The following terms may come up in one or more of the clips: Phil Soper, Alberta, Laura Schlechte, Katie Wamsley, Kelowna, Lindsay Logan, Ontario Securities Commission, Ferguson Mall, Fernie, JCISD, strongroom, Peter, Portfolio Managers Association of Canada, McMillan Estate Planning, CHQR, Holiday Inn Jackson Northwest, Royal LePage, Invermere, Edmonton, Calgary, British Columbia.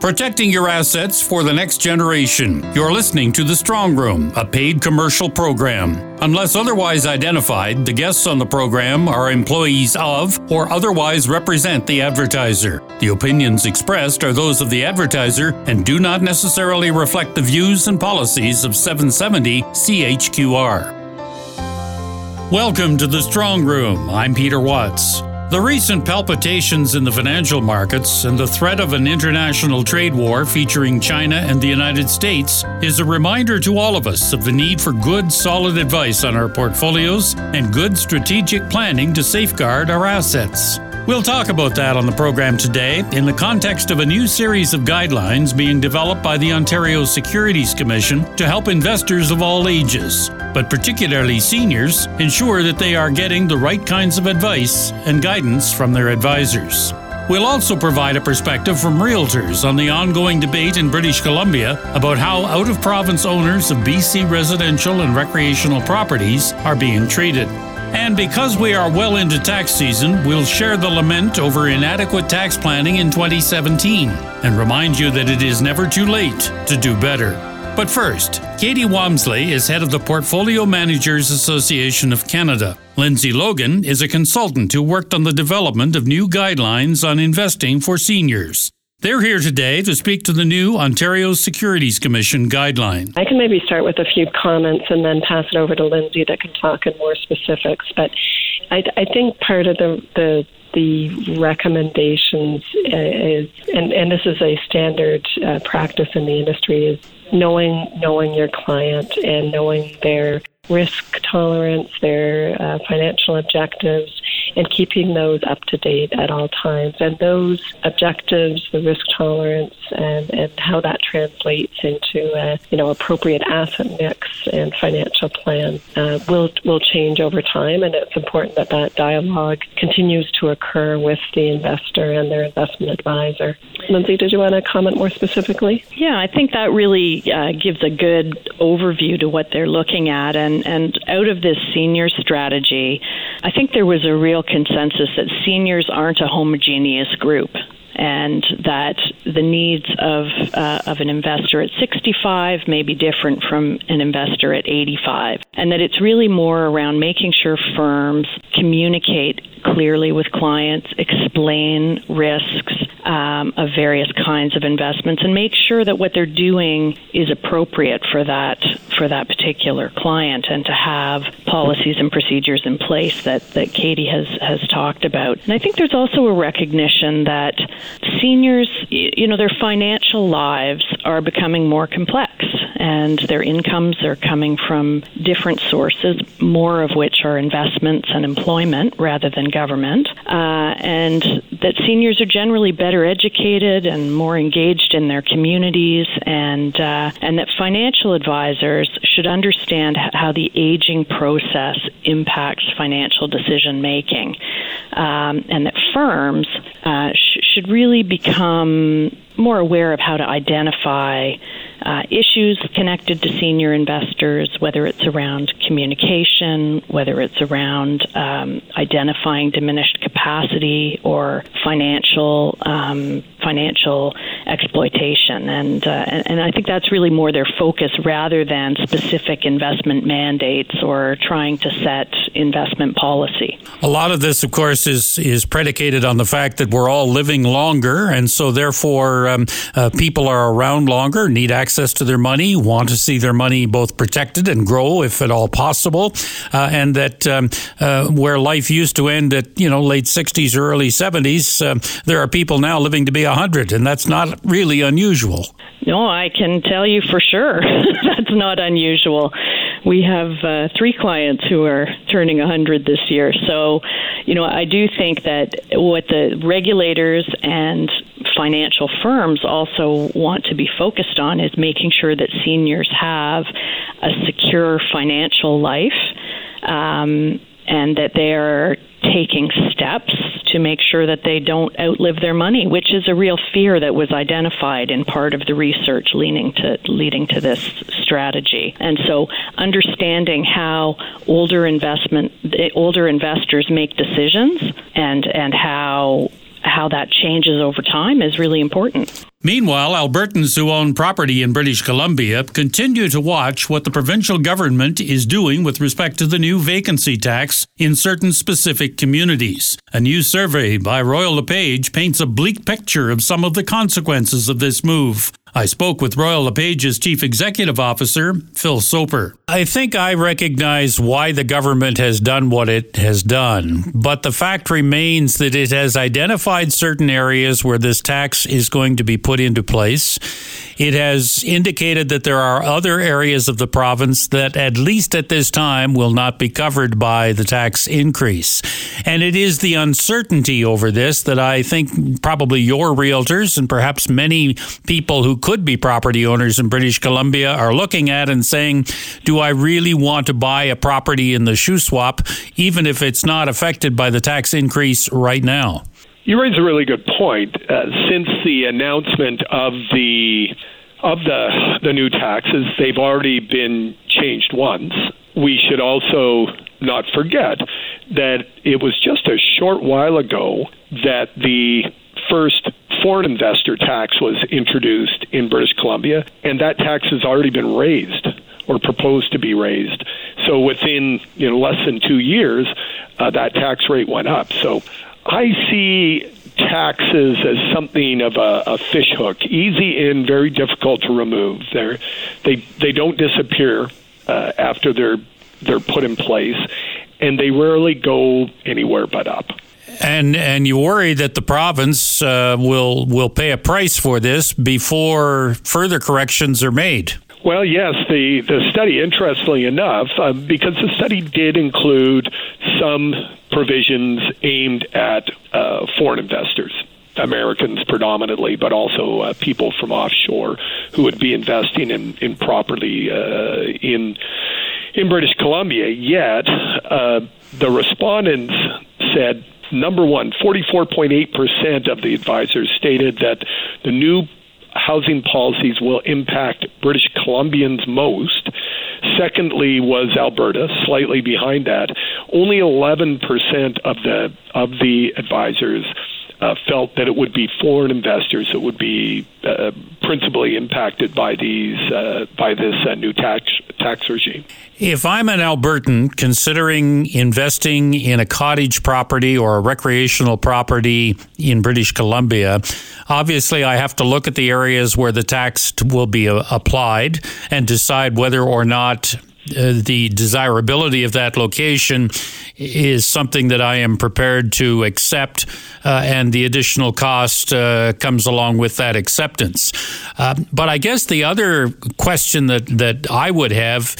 Protecting your assets for the next generation. You're listening to The Strong Room, a paid commercial program. Unless otherwise identified, the guests on the program are employees of or otherwise represent the advertiser. The opinions expressed are those of the advertiser and do not necessarily reflect the views and policies of 770 CHQR. Welcome to The Strong Room. I'm Peter Watts. The recent palpitations in the financial markets and the threat of an international trade war featuring China and the United States is a reminder to all of us of the need for good, solid advice on our portfolios and good strategic planning to safeguard our assets. We'll talk about that on the program today in the context of a new series of guidelines being developed by the Ontario Securities Commission to help investors of all ages, but particularly seniors, ensure that they are getting the right kinds of advice and guidance from their advisors. We'll also provide a perspective from realtors on the ongoing debate in British Columbia about how out-of-province owners of BC residential and recreational properties are being treated. And because we are well into tax season, we'll share the lament over inadequate tax planning in 2017 and remind you that it is never too late to do better. But first, Katie Wamsley is head of the Portfolio Managers Association of Canada. Lindsay Logan is a consultant who worked on the development of new guidelines on investing for seniors. They're here today to speak to the new Ontario Securities Commission guideline. I can maybe start with a few comments and then pass it over to Lindsay that can talk in more specifics. But I think part of the recommendations is, and this is a standard practice in the industry, is knowing your client and knowing their risk tolerance, their financial objectives, and keeping those up to date at all times. And those objectives, the risk tolerance, and how that translates into appropriate asset mix and financial plan will change over time. And it's important that that dialogue continues to occur with the investor and their investment advisor. Lindsay, did you want to comment more specifically? Yeah, I think that really gives a good overview to what they're looking at. And out of this senior strategy, I think there was a real consensus that seniors aren't a homogeneous group, and that the needs of an investor at 65 may be different from an investor at 85, and that it's really more around making sure firms communicate clearly with clients, explain risks of various kinds of investments, and make sure that what they're doing is appropriate for that particular client, and to have policies and procedures in place that Katie has talked about. And I think there's also a recognition that seniors, their financial lives are becoming more complex, and their incomes are coming from different sources, more of which are investments and employment rather than government, and that seniors are generally better educated and more engaged in their communities, and that financial advisors should understand how the aging process impacts financial decision making, and that firms should really become more aware of how to identify issues connected to senior investors, whether it's around communication, whether it's around identifying diminished capacity or financial exploitation, and I think that's really more their focus rather than specific investment mandates or trying to set investment policy. A lot of this, of course, is predicated on the fact that we're all living longer, and so therefore people are around longer, need access to their money, want to see their money both protected and grow if at all possible, and that where life used to end at late 60s or early 70s, there are people now living to be 100, and that's not really unusual. No, I can tell you for sure that's not unusual. We have three clients who are turning 100 this year. So, I do think that what the regulators and financial firms also want to be focused on is making sure that seniors have a secure financial life, and that they are taking steps to make sure that they don't outlive their money, which is a real fear that was identified in part of the research leading to this strategy. And so understanding how older investors make decisions and how that changes over time is really important. Meanwhile, Albertans who own property in British Columbia continue to watch what the provincial government is doing with respect to the new vacancy tax in certain specific communities. A new survey by Royal LePage paints a bleak picture of some of the consequences of this move. I spoke with Royal LePage's Chief Executive Officer, Phil Soper. I think I recognize why the government has done what it has done, but the fact remains that it has identified certain areas where this tax is going to be put into place. It has indicated that there are other areas of the province that, at least at this time, will not be covered by the tax increase. And it is the uncertainty over this that I think probably your realtors and perhaps many people who could be property owners in British Columbia are looking at and saying, do I really want to buy a property in the shoe swap, even if it's not affected by the tax increase right now? You raise a really good point. Since the announcement of the new taxes, they've already been changed once. We should also not forget that it was just a short while ago that the first foreign investor tax was introduced in British Columbia, and that tax has already been raised or proposed to be raised. So within less than 2 years, that tax rate went up. So I see taxes as something of a fishhook, easy in, very difficult to remove. They don't disappear after they're put in place, and they rarely go anywhere but up. And you worry that the province will pay a price for this before further corrections are made. Well, yes, the study, interestingly enough, because the study did include some provisions aimed at foreign investors, Americans predominantly, but also people from offshore who would be investing in property in British Columbia. Yet, the respondents said, number one, 44.8% of the advisors stated that the new housing policies will impact British Columbians most. Secondly was Alberta, slightly behind that. Only 11% of the advisors felt that it would be foreign investors that would be principally impacted by this new tax regime. If I'm an Albertan considering investing in a cottage property or a recreational property in British Columbia, obviously I have to look at the areas where the tax will be applied and decide whether or not the desirability of that location is something that I am prepared to accept, and the additional cost comes along with that acceptance. But I guess the other question that I would have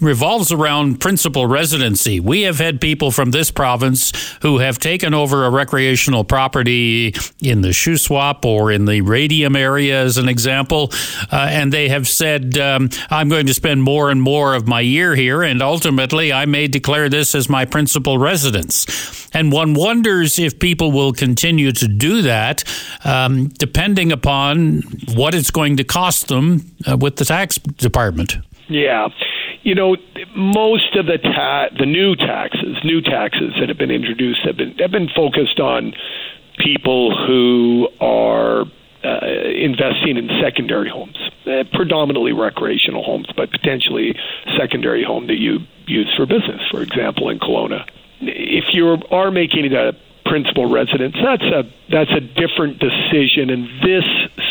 revolves around principal residency. We have had people from this province who have taken over a recreational property in the shoe swap or in the radium area, as an example, and they have said, I'm going to spend more and more of my year here, and ultimately I may declare this as my principal residence. And one wonders if people will continue to do that, depending upon what it's going to cost them with the tax department. Yeah. Most of the new taxes that have been introduced have been focused on people who are investing in secondary homes, predominantly recreational homes, but potentially secondary home that you use for business, for example, in Kelowna. If you are making it a principal residence, that's a different decision, and this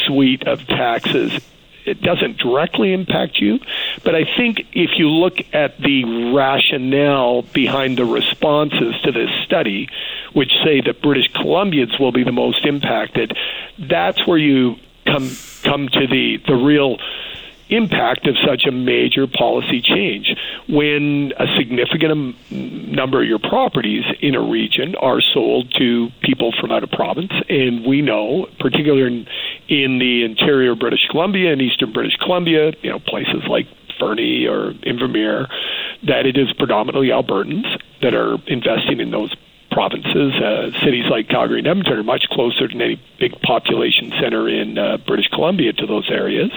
suite of taxes, it doesn't directly impact you, but I think if you look at the rationale behind the responses to this study, which say that British Columbians will be the most impacted, that's where you come to the real impact of such a major policy change. When a significant number of your properties in a region are sold to people from out of province, and we know, particularly in the interior of British Columbia and eastern British Columbia, places like Fernie or Invermere, that it is predominantly Albertans that are investing in those provinces. Cities like Calgary and Edmonton are much closer than any big population center in British Columbia to those areas.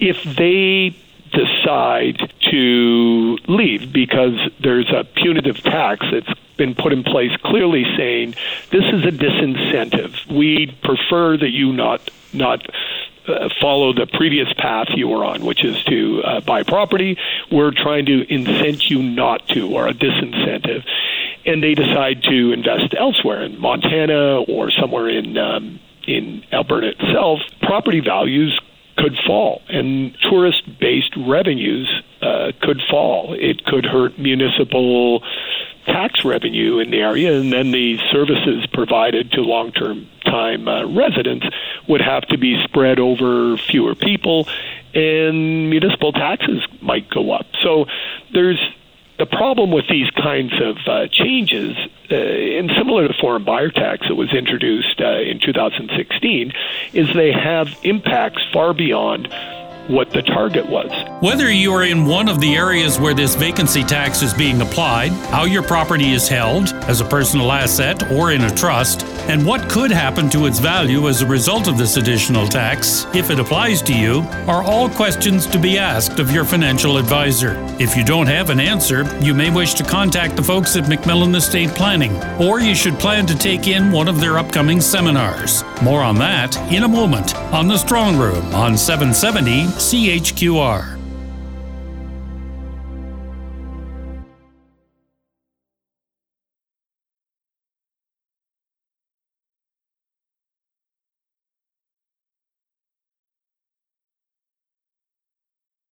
If they decide to leave because there's a punitive tax that's been put in place clearly saying this is a disincentive. We prefer that you not follow the previous path you were on, which is to buy property. We're trying to incent you not to, or a disincentive. And they decide to invest elsewhere in Montana or somewhere in Alberta itself. Property values could fall, and tourist-based revenues could fall. It could hurt municipal tax revenue in the area, and then the services provided to long-term time residents would have to be spread over fewer people, and municipal taxes might go up. So there's the problem with these kinds of changes, and similar to foreign buyer tax that was introduced in 2016, is they have impacts far beyond what the target was. Whether you are in one of the areas where this vacancy tax is being applied, how your property is held as a personal asset or in a trust, and what could happen to its value as a result of this additional tax, if it applies to you, are all questions to be asked of your financial advisor. If you don't have an answer, you may wish to contact the folks at McMillan Estate Planning, or you should plan to take in one of their upcoming seminars. More on that in a moment on The Strong Room on 770 CHQR.